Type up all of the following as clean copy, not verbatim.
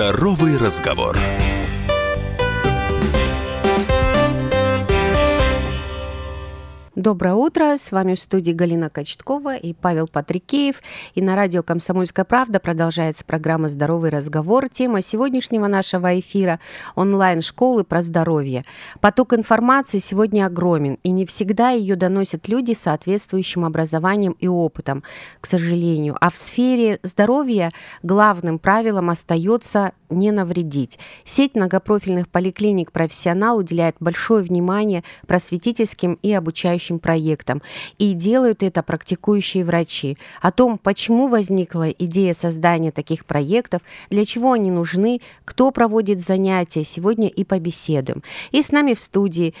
Здоровый разговор. Доброе утро, с вами в студии Галина Кочеткова и Павел Патрикеев. И на радио «Комсомольская правда» продолжается программа «Здоровый разговор». Тема сегодняшнего нашего эфира – онлайн-школы про здоровье. Поток информации сегодня огромен, и не всегда ее доносят люди с соответствующим образованием и опытом, к сожалению. А в сфере здоровья главным правилом остается не навредить. Сеть многопрофильных поликлиник «Профессионал» уделяет большое внимание просветительским и обучающим проектам. И делают это практикующие врачи. О том, почему возникла идея создания таких проектов, для чего они нужны, кто проводит занятия, сегодня и побеседуем. И с нами в студии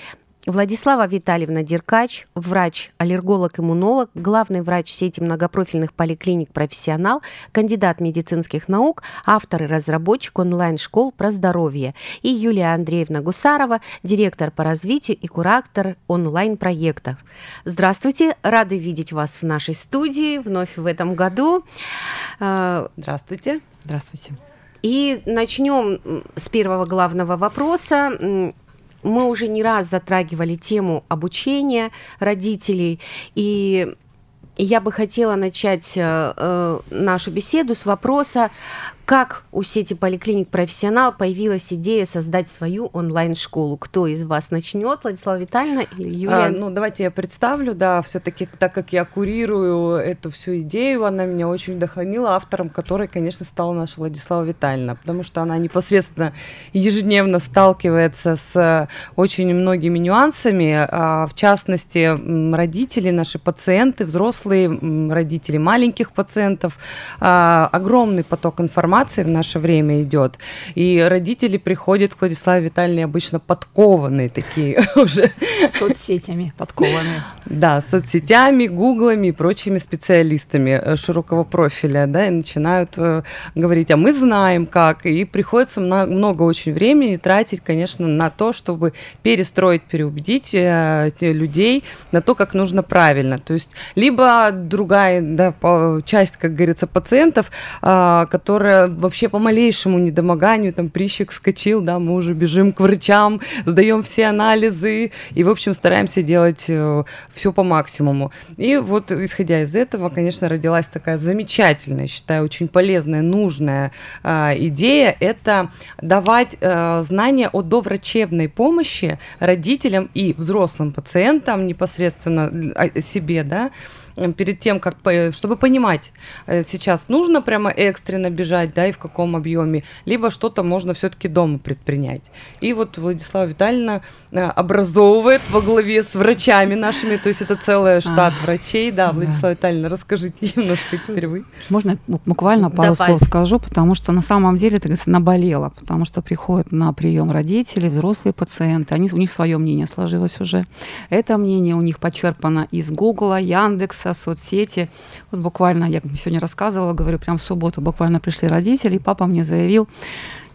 Владислава Витальевна Деркач, врач-аллерголог-иммунолог, главный врач сети многопрофильных поликлиник «Профессионал», кандидат медицинских наук, автор и разработчик онлайн-школ про здоровье. И Юлия Андреевна Гусарова, директор по развитию и куратор онлайн-проектов. Здравствуйте, рады видеть вас в нашей студии вновь в этом году. Здравствуйте. Здравствуйте. И начнем с первого главного вопроса. Мы уже не раз затрагивали тему обучения родителей, и я бы хотела начать нашу беседу с вопроса, как у сети поликлиник «Профессионал» появилась идея создать свою онлайн-школу. Кто из вас начнет, Владислава Витальевна или Юлия? Давайте я представлю, да, все-таки, так как я курирую эту всю идею, она меня очень вдохновила, автором которой, конечно, стала наша Владислава Витальевна, потому что она непосредственно ежедневно сталкивается с очень многими нюансами, в частности, родители, наши пациенты, взрослые, родители маленьких пациентов. Огромный поток информации в наше время идет. И родители приходят к Владиславе Витальевне обычно подкованные такие уже. Соцсетями подкованные. Да, соцсетями, гуглами и прочими специалистами широкого профиля. Да, и начинают говорить, а мы знаем как. И приходится много очень времени тратить, конечно, на то, чтобы перестроить, переубедить людей на то, как нужно правильно. То есть либо другая, да, часть, как говорится, пациентов, которая вообще по малейшему недомоганию, там прыщик вскочил, да, мы уже бежим к врачам, сдаем все анализы и, в общем, стараемся делать все по максимуму. И вот, исходя из этого, конечно, родилась такая замечательная, считаю, очень полезная, нужная идея, это давать знания о доврачебной помощи родителям и взрослым пациентам непосредственно себе, да, перед тем, как, чтобы понимать, сейчас нужно прямо экстренно бежать, да, и в каком объеме, либо что-то можно все-таки дома предпринять. И вот Владислава Витальевна образовывает во главе с врачами нашими, то есть это целый штат врачей, да, Владислава Витальевна, расскажите немножко теперь вы. Можно буквально пару слов скажу, потому что на самом деле это наболело, потому что приходят на прием родители, взрослые пациенты, у них свое мнение сложилось уже. Это мнение у них подчерпано из Гугла, Яндекса, соцсети. Вот буквально, я сегодня рассказывала, говорю, прям в субботу буквально пришли родители, и папа мне заявил,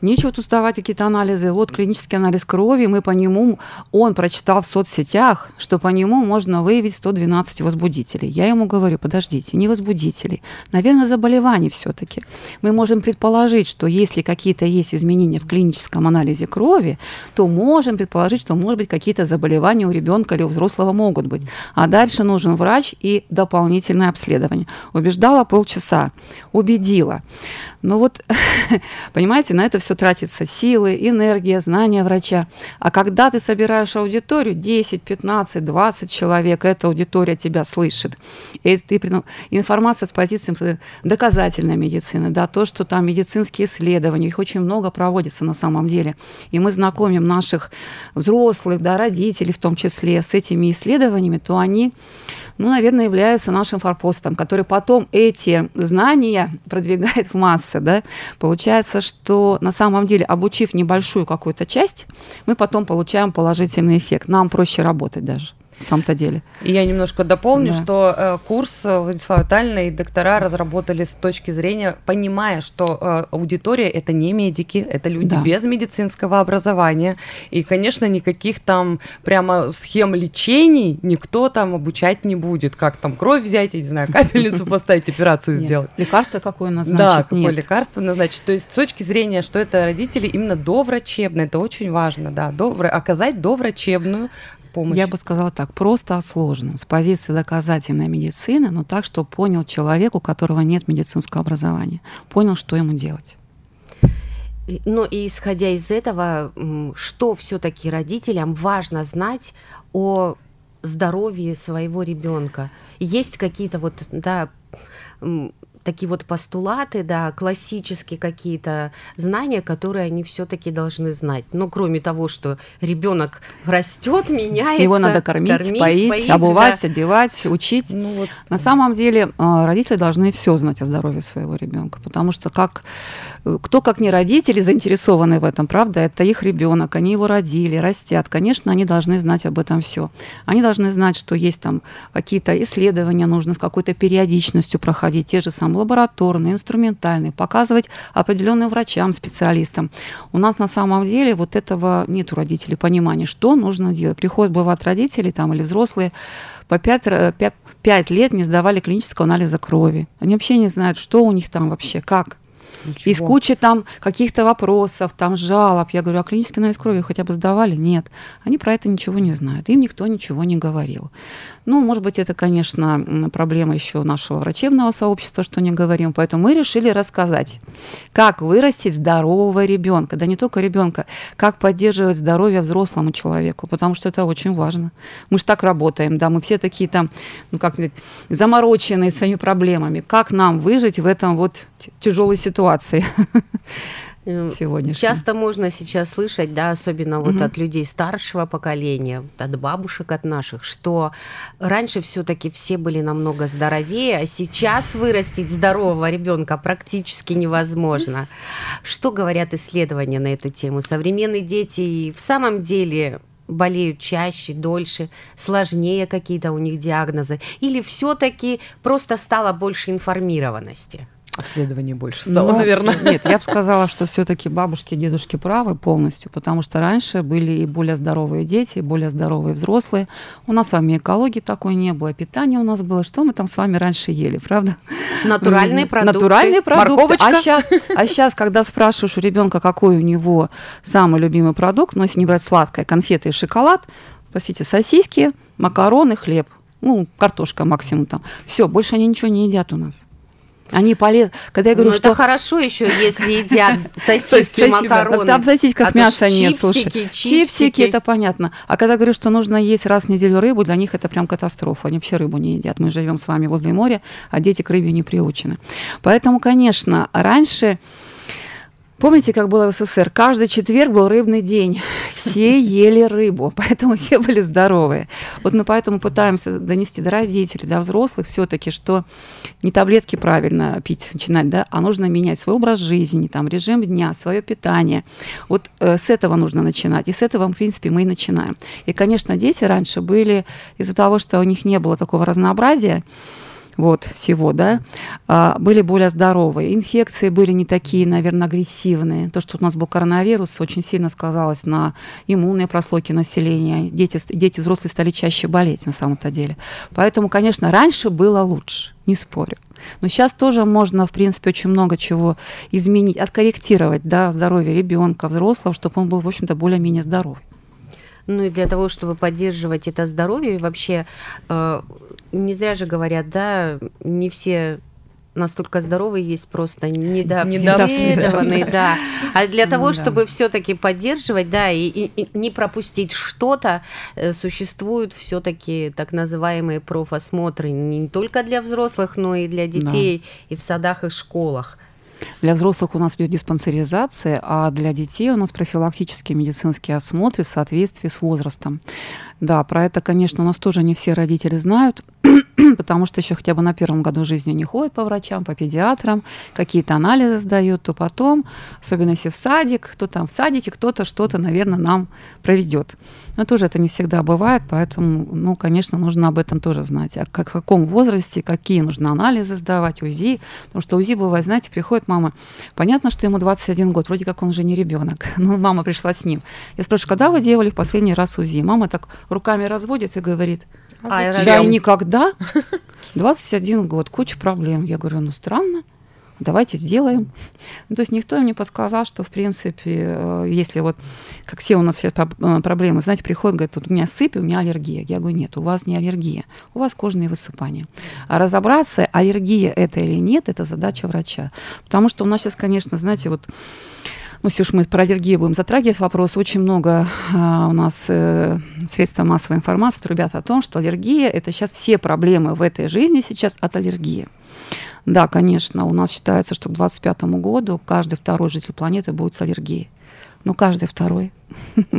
нечего тут сдавать какие-то анализы, вот клинический анализ крови, мы по нему, он прочитал в соцсетях, что по нему можно выявить 112 возбудителей. Я ему говорю, подождите, не возбудителей, наверное, заболеваний все-таки. Мы можем предположить, что если какие-то есть изменения в клиническом анализе крови, то можем предположить, что, может быть, какие-то заболевания у ребенка или у взрослого могут быть. А дальше нужен врач и дополнительное обследование. Убеждала полчаса, убедила. Но вот, понимаете, на это все тратится силы, энергия, знания врача. А когда ты собираешь аудиторию, 10, 15, 20 человек, эта аудитория тебя слышит. И ты, информация с позиции доказательной медицины, да, то, что там медицинские исследования, их очень много проводится на самом деле. И мы знакомим наших взрослых, да, родителей в том числе с этими исследованиями, то они, наверное, являются нашим форпостом, который потом эти знания продвигает в массы. Да? Получается, что на самом деле, обучив небольшую какую-то часть, мы потом получаем положительный эффект. Нам проще работать даже. на самом-то деле. И я немножко дополню, что курс Владислава Витальевна и доктора разработали с точки зрения, понимая, что аудитория — это не медики, это люди без медицинского образования. И, конечно, никаких там прямо схем лечений никто там обучать не будет. Как там кровь взять, я не знаю, капельницу поставить, операцию сделать. Лекарство какое назначить? Да, какое лекарство назначить. То есть с точки зрения, что это родители именно доврачебное, это очень важно, да, оказать доврачебную помощь. Я бы сказала так, просто о сложном, с позиции доказательной медицины, но так, что понял человек, у которого нет медицинского образования, понял, что ему делать. Ну и исходя из этого, что все-таки родителям важно знать о здоровье своего ребенка? Есть какие-то вот, да, такие вот постулаты, да, классические какие-то знания, которые они все-таки должны знать. Но кроме того, что ребенок растет, меняется, его надо кормить, поить, обувать, одевать, учить. Ну, вот. На самом деле родители должны все знать о здоровье своего ребенка, потому что кто как не родители заинтересованы в этом, правда? Это их ребенок, они его родили, растят. Конечно, они должны знать об этом все. Они должны знать, что есть там какие-то исследования, нужно с какой-то периодичностью проходить те же самые лабораторный, инструментальный, показывать определенным врачам, специалистам. У нас на самом деле вот этого нет у родителей, понимания, что нужно делать. Бывают родители там, или взрослые, по 5 лет не сдавали клинического анализа крови. Они вообще не знают, что у них там вообще, как. Ничего. Из кучи там каких-то вопросов, там жалоб. Я говорю, а клинический анализ крови хотя бы сдавали? Нет. Они про это ничего не знают. Им никто ничего не говорил. Ну, может быть, это, конечно, проблема еще нашего врачебного сообщества, что не говорим. Поэтому мы решили рассказать, как вырастить здорового ребенка. Да не только ребенка, как поддерживать здоровье взрослому человеку, потому что это очень важно. Мы же так работаем, да, мы все такие там, ну, как сказать, замороченные своими проблемами. Как нам выжить в этом вот тяжелой ситуации? Часто можно сейчас слышать, да, особенно вот от людей старшего поколения, от бабушек, от наших, что раньше все-таки все были намного здоровее, а сейчас вырастить здорового ребенка практически невозможно. Что говорят исследования на эту тему? Современные дети и в самом деле болеют чаще, дольше, сложнее какие-то у них диагнозы? Или все-таки просто стало больше информированности? Обследований больше стало, наверное. Нет, я бы сказала, что все-таки бабушки и дедушки правы полностью, потому что раньше были и более здоровые дети, и более здоровые взрослые. У нас с вами экологии такой не было, питания у нас было. Что мы там с вами раньше ели, правда? Натуральные продукты. Натуральные продукты. А сейчас, когда спрашиваешь у ребенка, какой у него самый любимый продукт, но если не брать сладкое, конфеты и шоколад, простите, сосиски, макароны, хлеб, ну, картошка максимум там. Все, больше они ничего не едят у нас. Они полезны. Когда я говорю, что это хорошо еще, если едят сосиски, макароны. Там сосисках мяса нет, слушай. Чипсики, это понятно. А когда я говорю, что нужно есть раз в неделю рыбу, для них это прям катастрофа. Они вообще рыбу не едят. Мы живем с вами возле моря, а дети к рыбе не приучены. Поэтому, конечно, раньше... Помните, как было в СССР? Каждый четверг был рыбный день. Все ели рыбу, поэтому все были здоровые. Вот мы поэтому пытаемся донести до родителей, до взрослых все-таки, что не таблетки правильно пить, начинать, да, а нужно менять свой образ жизни, там, режим дня, свое питание. Вот с этого нужно начинать. И с этого, в принципе, мы и начинаем. И, конечно, дети раньше были из-за того, что у них не было такого разнообразия, вот всего, да, были более здоровые. Инфекции были не такие, наверное, агрессивные. То, что у нас был коронавирус, очень сильно сказалось на иммунной прослойке населения. Дети взрослые стали чаще болеть на самом-то деле. Поэтому, конечно, раньше было лучше, не спорю. Но сейчас тоже можно, в принципе, очень много чего изменить, откорректировать, да, здоровье ребенка, взрослого, чтобы он был, в общем-то, более-менее здоров. Ну и для того, чтобы поддерживать это здоровье, вообще, не зря же говорят, да, не все настолько здоровые, есть просто недообследованные, да. А для того, чтобы все-таки поддерживать, да, и не пропустить что-то, существуют все-таки так называемые профосмотры не только для взрослых, но и для детей, и в садах, и в школах. Для взрослых у нас идет диспансеризация, а для детей у нас профилактические медицинские осмотры в соответствии с возрастом. Да, про это, конечно, у нас тоже не все родители знают. потому что еще хотя бы на первом году жизни не ходят по врачам, по педиатрам, какие-то анализы сдают, то потом, особенно если в садик, то там в садике кто-то что-то, наверное, нам проведет. Но тоже это не всегда бывает, поэтому, ну, конечно, нужно об этом тоже знать. А как, в каком возрасте, какие нужно анализы сдавать, УЗИ, потому что УЗИ бывает, знаете, приходит мама, понятно, что ему 21 год, вроде как он уже не ребенок, но мама пришла с ним. Я спрашиваю, когда вы делали в последний раз УЗИ? Мама так руками разводит и говорит, я никогда, 21 год, куча проблем. Я говорю, ну странно, давайте сделаем. Ну, то есть никто им не подсказал, что, в принципе, если вот, как все у нас проблемы, знаете, приходят, говорят, вот у меня сыпь, у меня аллергия. Я говорю, нет, у вас не аллергия, у вас кожные высыпания. А разобраться, аллергия это или нет, это задача врача. Потому что у нас сейчас, конечно, знаете, вот, ну, если уж мы про аллергию будем затрагивать вопрос, очень много у нас средств массовой информации трубят о том, что аллергия – это сейчас все проблемы в этой жизни сейчас от аллергии. Да, конечно, у нас считается, что к 2025 году каждый второй житель планеты будет с аллергией. Но каждый второй.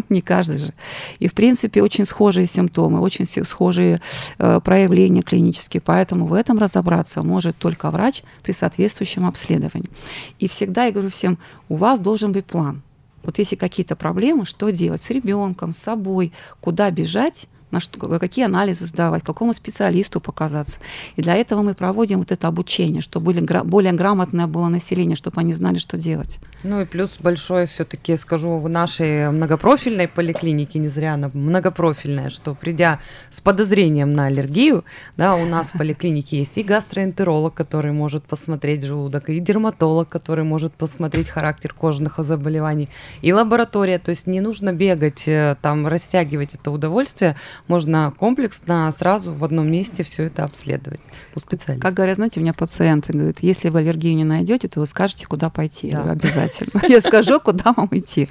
Не каждый же. И, в принципе, очень схожие симптомы, очень схожие проявления клинические. Поэтому в этом разобраться может только врач при соответствующем обследовании. И всегда я говорю всем, у вас должен быть план. Вот если какие-то проблемы, что делать с ребенком, с собой, куда бежать, на что, какие анализы сдавать, какому специалисту показаться. И для этого мы проводим вот это обучение, чтобы более грамотное было население, чтобы они знали, что делать. Ну и плюс большой, все-таки скажу, в нашей многопрофильной поликлинике, не зря она многопрофильная, что придя с подозрением на аллергию, да, у нас в поликлинике есть и гастроэнтеролог, который может посмотреть желудок, и дерматолог, который может посмотреть характер кожных заболеваний, и лаборатория, то есть не нужно бегать, там, растягивать это удовольствие, можно комплексно сразу в одном месте все это обследовать у специалиста. Как говорят, знаете, у меня пациенты говорят, если вы аллергию не найдете, то вы скажете, куда пойти. Да. Обязательно. Я скажу, куда вам идти.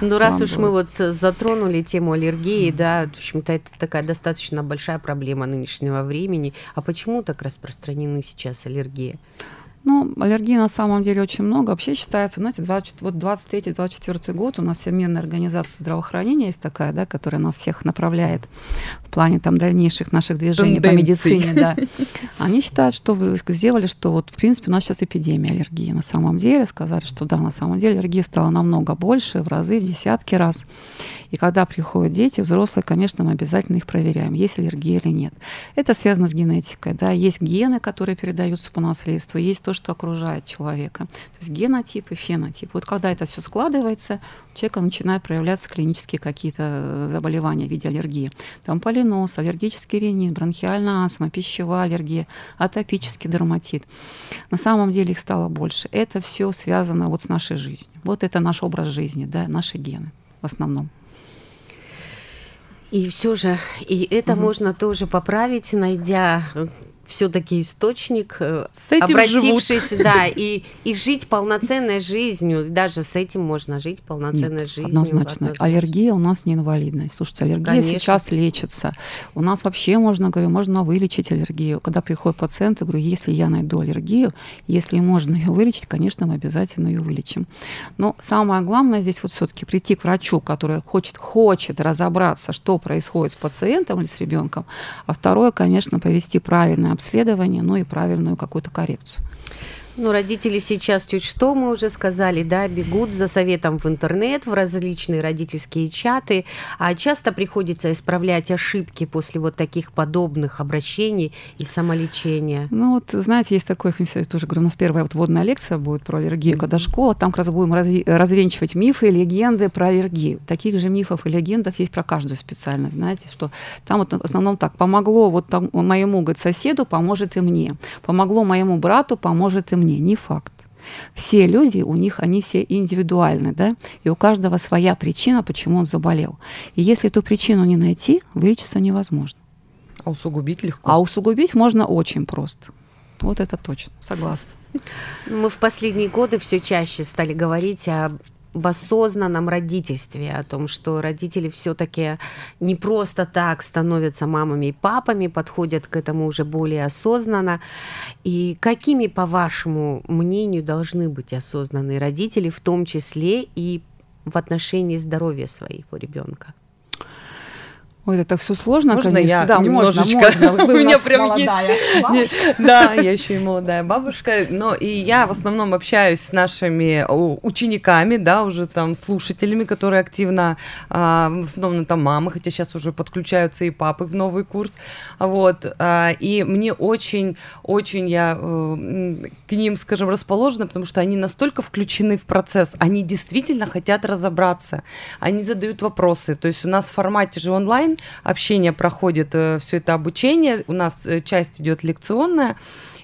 Ну, раз уж мы вот затронули тему аллергии, да, в общем-то, это такая достаточно большая проблема нынешнего времени. А почему так распространены сейчас аллергии? Ну, аллергии на самом деле очень много. Вообще считается, знаете, 23-24 год у нас Всемирная организация здравоохранения есть такая, да, которая нас всех направляет в плане там дальнейших наших движений тенденции по медицине. Да. Они считают, что сделали, что вот в принципе у нас сейчас эпидемия аллергии. На самом деле сказали, что да, на самом деле аллергия стала намного больше, в разы, в десятки раз. И когда приходят дети, взрослые, конечно, мы обязательно их проверяем, есть аллергия или нет. Это связано с генетикой, да, есть гены, которые передаются по наследству, есть то, что окружает человека. То есть генотип и фенотип. Вот когда это все складывается, у человека начинают проявляться клинические какие-то заболевания в виде аллергии. Там полинос, аллергический ринит, бронхиальная астма, пищевая аллергия, атопический дерматит. На самом деле их стало больше. Это все связано вот с нашей жизнью. Вот это наш образ жизни, да, наши гены в основном. И все же, и это можно тоже поправить, найдя все-таки источник, с этим обратившись, живут. Да, и жить полноценной жизнью. Даже с этим можно жить полноценной жизнью. Однозначно. Аллергия у нас не инвалидность. Слушайте, аллергия Конечно. Сейчас лечится. У нас вообще можно, говорю, можно вылечить аллергию. Когда приходит пациент, я говорю, если я найду аллергию, если можно ее вылечить, конечно, мы обязательно ее вылечим. Но самое главное здесь вот все-таки прийти к врачу, который хочет разобраться, что происходит с пациентом или с ребенком. А второе, конечно, повести правильное обследование, ну и правильную какую-то коррекцию. Ну, родители сейчас чуть что, мы уже сказали, да, бегут за советом в интернет, в различные родительские чаты, а часто приходится исправлять ошибки после вот таких подобных обращений и самолечения. Ну, вот, знаете, есть такое, я тоже говорю, у нас первая вот вводная лекция будет про аллергию, когда школа, там как раз будем развенчивать мифы и легенды про аллергию. Таких же мифов и легендов есть про каждую специальность, знаете, что там вот в основном так, помогло вот там, моему, говорит, соседу, поможет и мне, помогло моему брату, поможет и мне. Не факт. Все люди, у них они все индивидуальны, да, и у каждого своя причина, почему он заболел. И если эту причину не найти, вылечиться невозможно. А усугубить легко. А усугубить можно очень просто. Вот это точно, согласна. Мы в последние годы все чаще стали говорить об осознанном родительстве, о том, что родители все-таки не просто так становятся мамами и папами, подходят к этому уже более осознанно. И какими, по вашему мнению, должны быть осознанные родители, в том числе и в отношении здоровья своего ребенка? Ой, это все сложно, можно, конечно. Я да, немножечко. У меня прям есть. Да, я еще и молодая бабушка. Но и я в основном общаюсь с нашими учениками, да, уже там слушателями, которые активно, в основном там мамы, хотя сейчас уже подключаются и папы в новый курс. Вот. И мне очень-очень я к ним, скажем, расположена, потому что они настолько включены в процесс, они действительно хотят разобраться, они задают вопросы. То есть у нас в формате же онлайн общение проходит, все это обучение, у нас часть идет лекционная,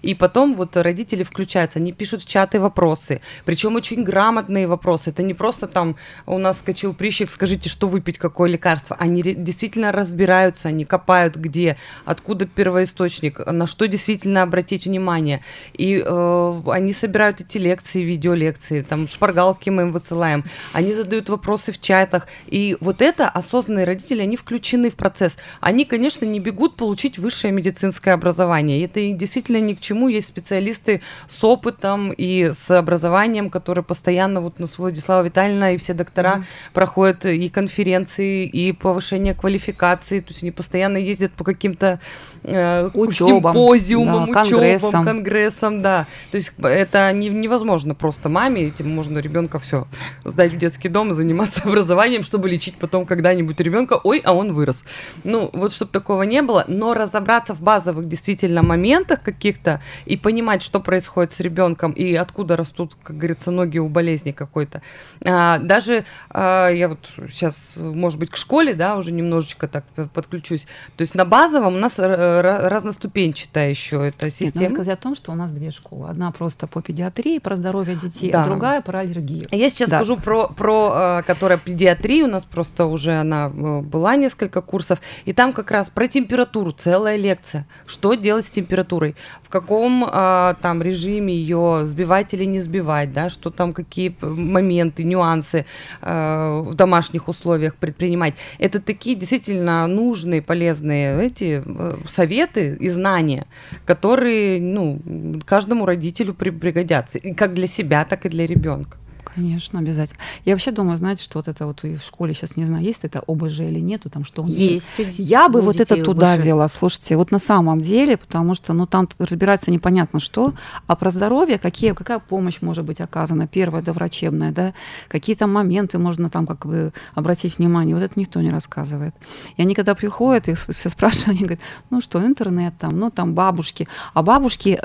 и потом вот родители включаются, они пишут в чаты вопросы, причем очень грамотные вопросы, это не просто там у нас скочил прыщик, скажите, что выпить, какое лекарство, они действительно разбираются, они копают где, откуда первоисточник, на что действительно обратить внимание, и они собирают эти лекции, видеолекции, там шпаргалки мы им высылаем, они задают вопросы в чатах, и вот это осознанные родители, они включены в процесс, они, конечно, не бегут получить высшее медицинское образование, это действительно ни к чему. Есть специалисты с опытом и с образованием, которые постоянно, вот у нас Владислава Витальевна и все доктора проходят и конференции, и повышение квалификации, то есть они постоянно ездят по каким-то симпозиумам, да, учебам, конгрессам, да. То есть это невозможно просто маме, этим можно ребенка все сдать в детский дом и заниматься образованием, чтобы лечить потом когда-нибудь ребенка, ой, а он вырос. Ну, вот чтобы такого не было, но разобраться в базовых действительно моментах каких-то, и понимать, что происходит с ребенком и откуда растут, как говорится, ноги у болезни какой-то. Даже я вот сейчас, может быть, к школе, да, уже немножечко так подключусь. То есть на базовом у нас разноступенчатая еще эта система. Нет, надо сказать о том, что у нас две школы. Одна просто по педиатрии, про здоровье детей, да, а другая про аллергию. Я сейчас скажу про которая педиатрия, у нас просто уже она была несколько курсов, и там как раз про температуру целая лекция. Что делать с температурой? В каком там режиме ее сбивать или не сбивать, да, что там, какие моменты, нюансы в домашних условиях предпринимать. Это такие действительно нужные, полезные эти советы и знания, которые, ну, каждому родителю пригодятся, и как для себя, так и для ребенка. Конечно, обязательно. Я вообще думаю, знаете, что вот это вот и в школе сейчас, не знаю, есть это ОБЖ или нету, там что у них есть. Я бы вот это туда вела, слушайте, вот на самом деле, потому что, ну, там разбираться непонятно что, а про здоровье, какая помощь может быть оказана, первая, доврачебная, да, какие там моменты можно там как бы обратить внимание, вот это никто не рассказывает. И они когда приходят, их все спрашивают, они говорят, ну что, интернет там, ну там бабушки. А бабушки,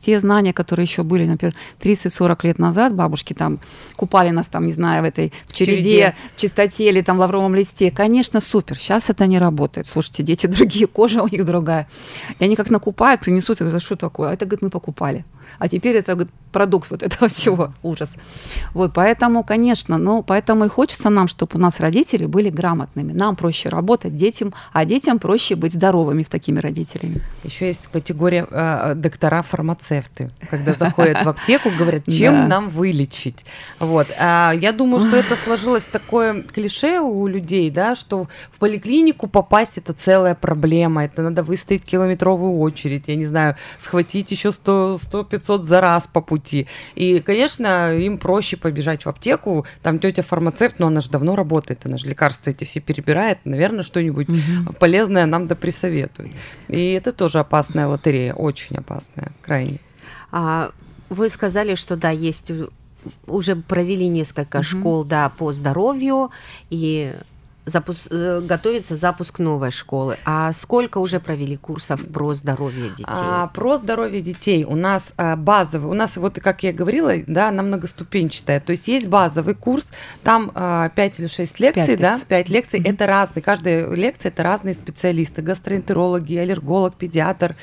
те знания, которые еще были, например, 30-40 лет назад, бабушки там купали нас там, не знаю, в этой в череде, в чистоте или там лавровом листе. Конечно, супер. Сейчас это не работает. Слушайте, дети другие, кожа у них другая. И они как накупают, принесут, и говорят, что такое? А это, говорит, мы покупали. А теперь это, говорит, продукт вот этого всего. Ужас. Вот, поэтому, конечно, ну, поэтому и хочется нам, чтобы у нас родители были грамотными. Нам проще работать детям, а детям проще быть здоровыми с такими родителями. Еще есть категория доктора-фармацевты. Когда заходят в аптеку, говорят, чем нам вылечить? Вот. Я думаю, что это сложилось такое клише у людей, да, что в поликлинику попасть – это целая проблема, это надо выстоять километровую очередь, я не знаю, схватить еще 100-500 за раз по пути. И, конечно, им проще побежать в аптеку, там тетя фармацевт, но она же давно работает, она же лекарства эти все перебирает, наверное, что-нибудь полезное нам да присоветует. И это тоже опасная лотерея, очень опасная, крайне. Вы сказали, что да, есть… Уже провели несколько школ, да, по здоровью, и готовится запуск новой школы. А сколько уже провели курсов про здоровье детей? Про здоровье детей у нас базовый, у нас вот, как я говорила, да, она многоступенчатая. То есть есть базовый курс, там 5 или 6 лекций, 5 лекций, это разные, каждая лекция это разные специалисты, гастроэнтерологи, аллерголог, педиатр,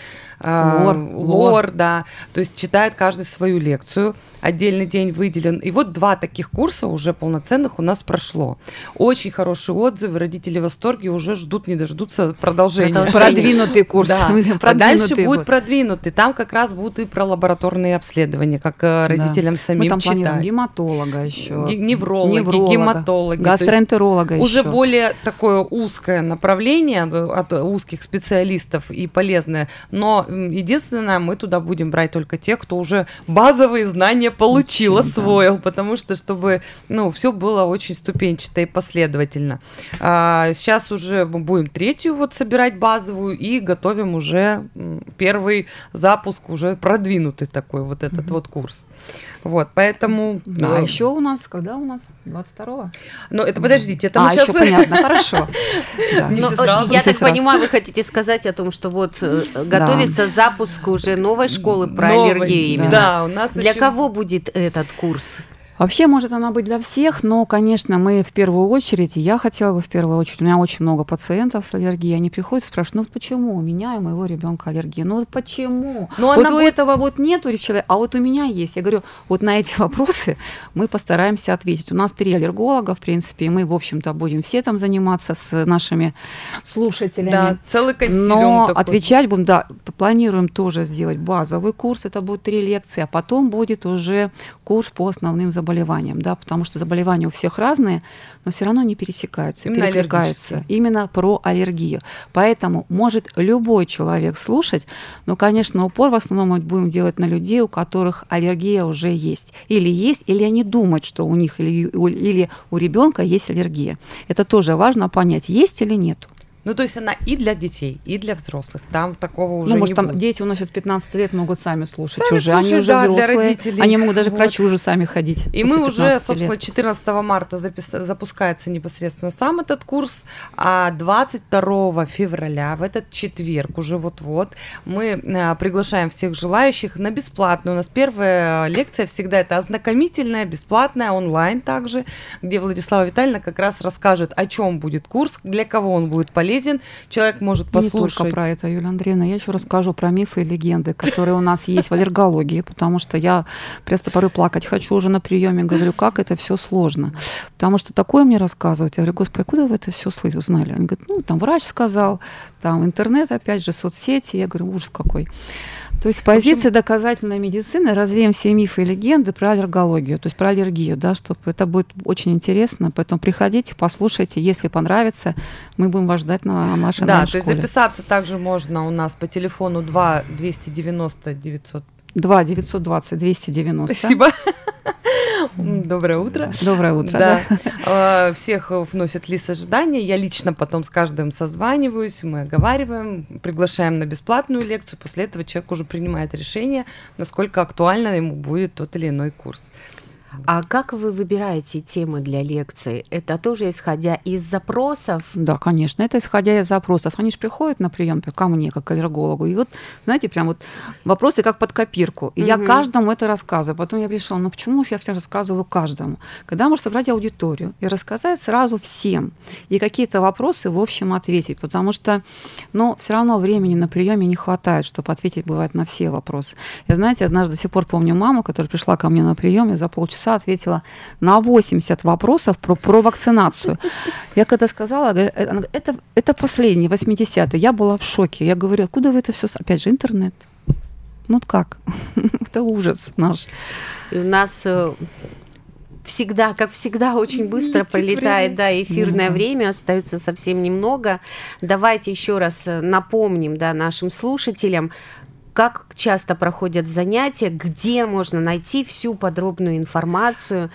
лор, да, то есть читает каждый свою лекцию. Отдельный день выделен. И вот 2 таких курса уже полноценных у нас прошло. Очень хорошие отзывы, родители в восторге, уже ждут, не дождутся продолжения. Продвинутый курс. Да. Дальше будет продвинутый. Там как раз будут и про лабораторные обследования, как родителям самим читать. Мы там планируем гематолога еще. Неврологи, гематологи. Гастроэнтеролога еще. Уже более такое узкое направление от узких специалистов и полезное. Но единственное, мы туда будем брать только тех, кто уже базовые знания получил, освоил, потому что чтобы, ну, все было очень ступенчато и последовательно. Сейчас уже мы будем третью вот собирать базовую и готовим уже первый запуск, уже продвинутый такой вот этот вот курс. Вот, поэтому... Да. А еще у нас, когда у нас? 22-го? Ну, это подождите, это мы сейчас... А, еще понятно, хорошо. Я так понимаю, вы хотите сказать о том, что вот готовится запуск уже новой школы про аллергию именно. Да, у нас еще... Для кого будет этот курс? Вообще, может она быть для всех, но, конечно, мы в первую очередь, и я хотела бы в первую очередь, у меня очень много пациентов с аллергией, они приходят и спрашивают, ну почему у меня и моего ребенка аллергия? Ну вот почему? Но вот у этого вот нет у человека, а вот у меня есть. Я говорю, вот на эти вопросы мы постараемся ответить. У нас 3 аллерголога, в принципе, и мы, в общем-то, будем все там заниматься с нашими слушателями. Да, целый консилиум но такой. Отвечать будем, да, планируем тоже сделать базовый курс, это будет 3 лекции, а потом будет уже курс по основным заболеваниям. Да, потому что заболевания у всех разные, но все равно не пересекаются и перекликаются. Именно про аллергию. Поэтому может любой человек слушать, но, конечно, упор в основном мы будем делать на людей, у которых аллергия уже есть, или они думают, что у них или у ребенка есть аллергия. Это тоже важно понять, есть или нет. Ну, то есть она и для детей, и для взрослых. Там такого уже не будет. Ну, может, там дети у нас сейчас 15 лет могут сами слушать уже. Они уже взрослые, они могут даже к врачу уже сами ходить. И мы уже, собственно, 14 марта запускается непосредственно сам этот курс, а 22 февраля, в этот четверг уже вот-вот, мы приглашаем всех желающих на бесплатную. У нас первая лекция всегда это ознакомительная, бесплатная, онлайн также, где Владислава Витальевна как раз расскажет, о чем будет курс, для кого он будет полезен. Человек может послушать. Не только про это, Юлия Андреевна. Я еще расскажу про мифы и легенды, которые у нас есть в аллергологии, потому что я просто порой плакать хочу уже на приеме. Говорю, как это все сложно. Потому что такое мне рассказывают. Я говорю, господи, куда вы это все узнали? Они говорят, ну, там врач сказал, там интернет, опять же, соцсети. Я говорю, ужас какой. То есть с позиции доказательной медицины развеем все мифы и легенды про аллергологию, то есть про аллергию, да, чтобы это будет очень интересно. Поэтому приходите, послушайте, если понравится, мы будем вас ждать на нашей школе. Да, то есть записаться также можно у нас по телефону 2-920-290. Спасибо. Доброе утро. Доброе утро. Да. Да. Всех вносит лист ожидания. Я лично потом с каждым созваниваюсь, мы оговариваем, приглашаем на бесплатную лекцию. После этого человек уже принимает решение, насколько актуально ему будет тот или иной курс. А как вы выбираете темы для лекций? Это тоже исходя из запросов? Да, конечно, это исходя из запросов. Они же приходят на прием ко мне, как к аллергологу, и вот, знаете, прям вот вопросы как под копирку. И я каждому это рассказываю. Потом я пришла, ну почему я рассказываю каждому? Когда можно собрать аудиторию и рассказать сразу всем, и какие-то вопросы, в общем, ответить, потому что, ну, все равно времени на приеме не хватает, чтобы ответить, бывает, на все вопросы. Я, знаете, однажды до сих пор помню маму, которая пришла ко мне на прием, и за полчаса ответила на 80 вопросов про вакцинацию. Я когда сказала, это последние 80-е, я была в шоке. Я говорю, откуда вы это все? Опять же, интернет. Ну как? Это ужас наш. И у нас всегда, как всегда, очень быстро пролетает эфирное время, остается совсем немного. Давайте еще раз напомним нашим слушателям, как часто проходят занятия, где можно найти всю подробную информацию,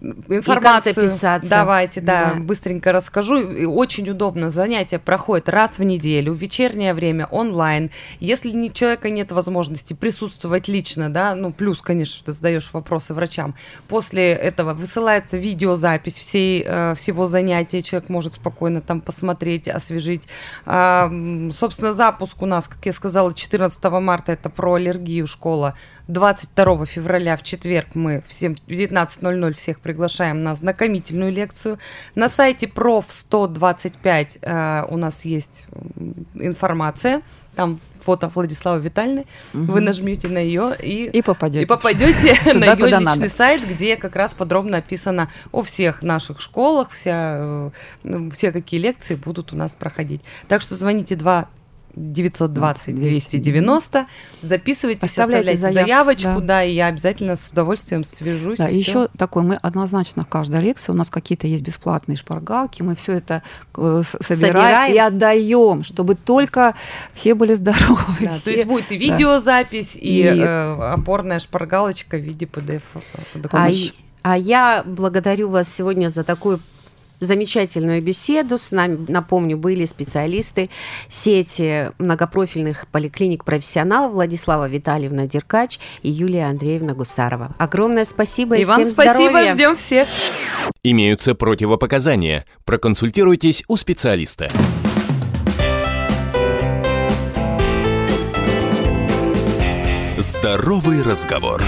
и как записаться. Давайте, быстренько расскажу. И очень удобно. Занятия проходят раз в неделю, в вечернее время, онлайн. Если у человека нет возможности присутствовать лично, плюс, конечно, что ты задаешь вопросы врачам, после этого высылается видеозапись всего занятия, человек может спокойно там посмотреть, освежить. Собственно, запуск у нас, как я сказала, 14 марта, это про аллергию школа. 22 февраля в четверг мы в 19:00 всех приглашаем на ознакомительную лекцию. На сайте проф125 у нас есть информация. Там фото Владиславы Витальевны. Вы нажмете на ее и попадете на ее личный сайт, где как раз подробно описано о всех наших школах, все какие лекции будут у нас проходить. Так что звоните 2-920-290, записывайтесь, оставляйте заявочку, и я обязательно с удовольствием свяжусь. Да, еще такой, мы однозначно в каждой лекции, у нас какие-то есть бесплатные шпаргалки, мы все это собираем и отдаем, чтобы только все были здоровы. Да, все. То есть будет и видеозапись, и опорная шпаргалочка в виде PDF. А я благодарю вас сегодня за такую замечательную беседу. С нами, напомню, были специалисты сети многопрофильных поликлиник «Профессионал» Владислава Витальевна Деркач и Юлия Андреевна Гусарова. Огромное спасибо и всем здоровья. И вам спасибо, ждем всех. Имеются противопоказания. Проконсультируйтесь у специалиста. Здоровый разговор.